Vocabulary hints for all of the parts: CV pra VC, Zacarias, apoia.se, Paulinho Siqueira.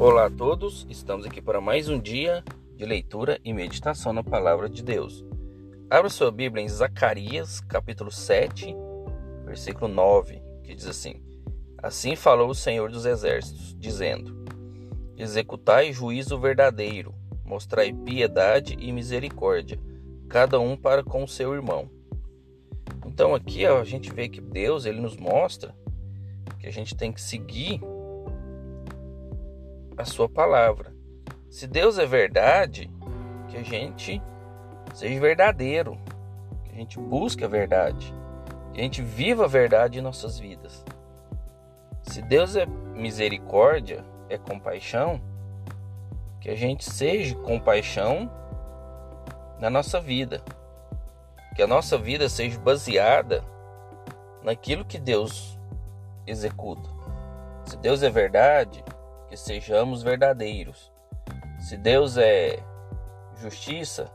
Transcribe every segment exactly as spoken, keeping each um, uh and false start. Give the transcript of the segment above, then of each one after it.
Olá a todos, estamos aqui para mais um dia de leitura e meditação na Palavra de Deus. Abra sua Bíblia em Zacarias, capítulo sete, versículo nove, que diz assim: Assim falou o Senhor dos Exércitos, dizendo: Executai juízo verdadeiro, mostrai piedade e misericórdia, cada um para com o seu irmão. Então aqui a gente vê que Deus ele nos mostra que a gente tem que seguir a sua palavra. Se Deus é verdade, que a gente seja verdadeiro, que a gente busque a verdade, que a gente viva a verdade em nossas vidas. Se Deus é misericórdia, é compaixão, que a gente seja compaixão na nossa vida, que a nossa vida seja baseada naquilo que Deus executa. Se Deus é verdade, que sejamos verdadeiros. Se Deus é justiça,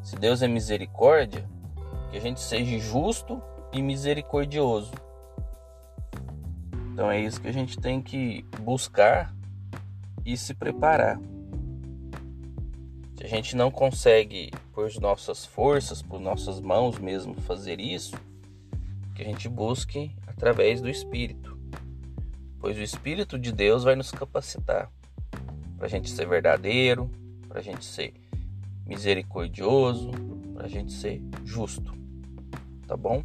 se Deus é misericórdia, que a gente seja justo e misericordioso. Então é isso que a gente tem que buscar e se preparar. Se a gente não consegue, por nossas forças, por nossas mãos mesmo, fazer isso, que a gente busque através do Espírito. Pois o Espírito de Deus vai nos capacitar para a gente ser verdadeiro, para a gente ser misericordioso, para a gente ser justo, tá bom?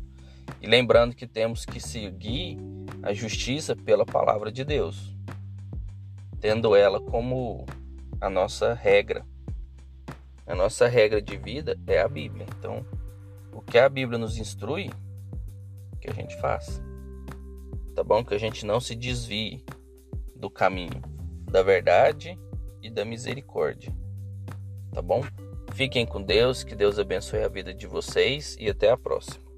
E lembrando que temos que seguir a justiça pela palavra de Deus, tendo ela como a nossa regra. A nossa regra de vida é a Bíblia. Então, o que a Bíblia nos instrui, que a gente faça. Tá bom? Que a gente não se desvie do caminho da verdade e da misericórdia, tá bom? Fiquem com Deus, que Deus abençoe a vida de vocês e até a próxima.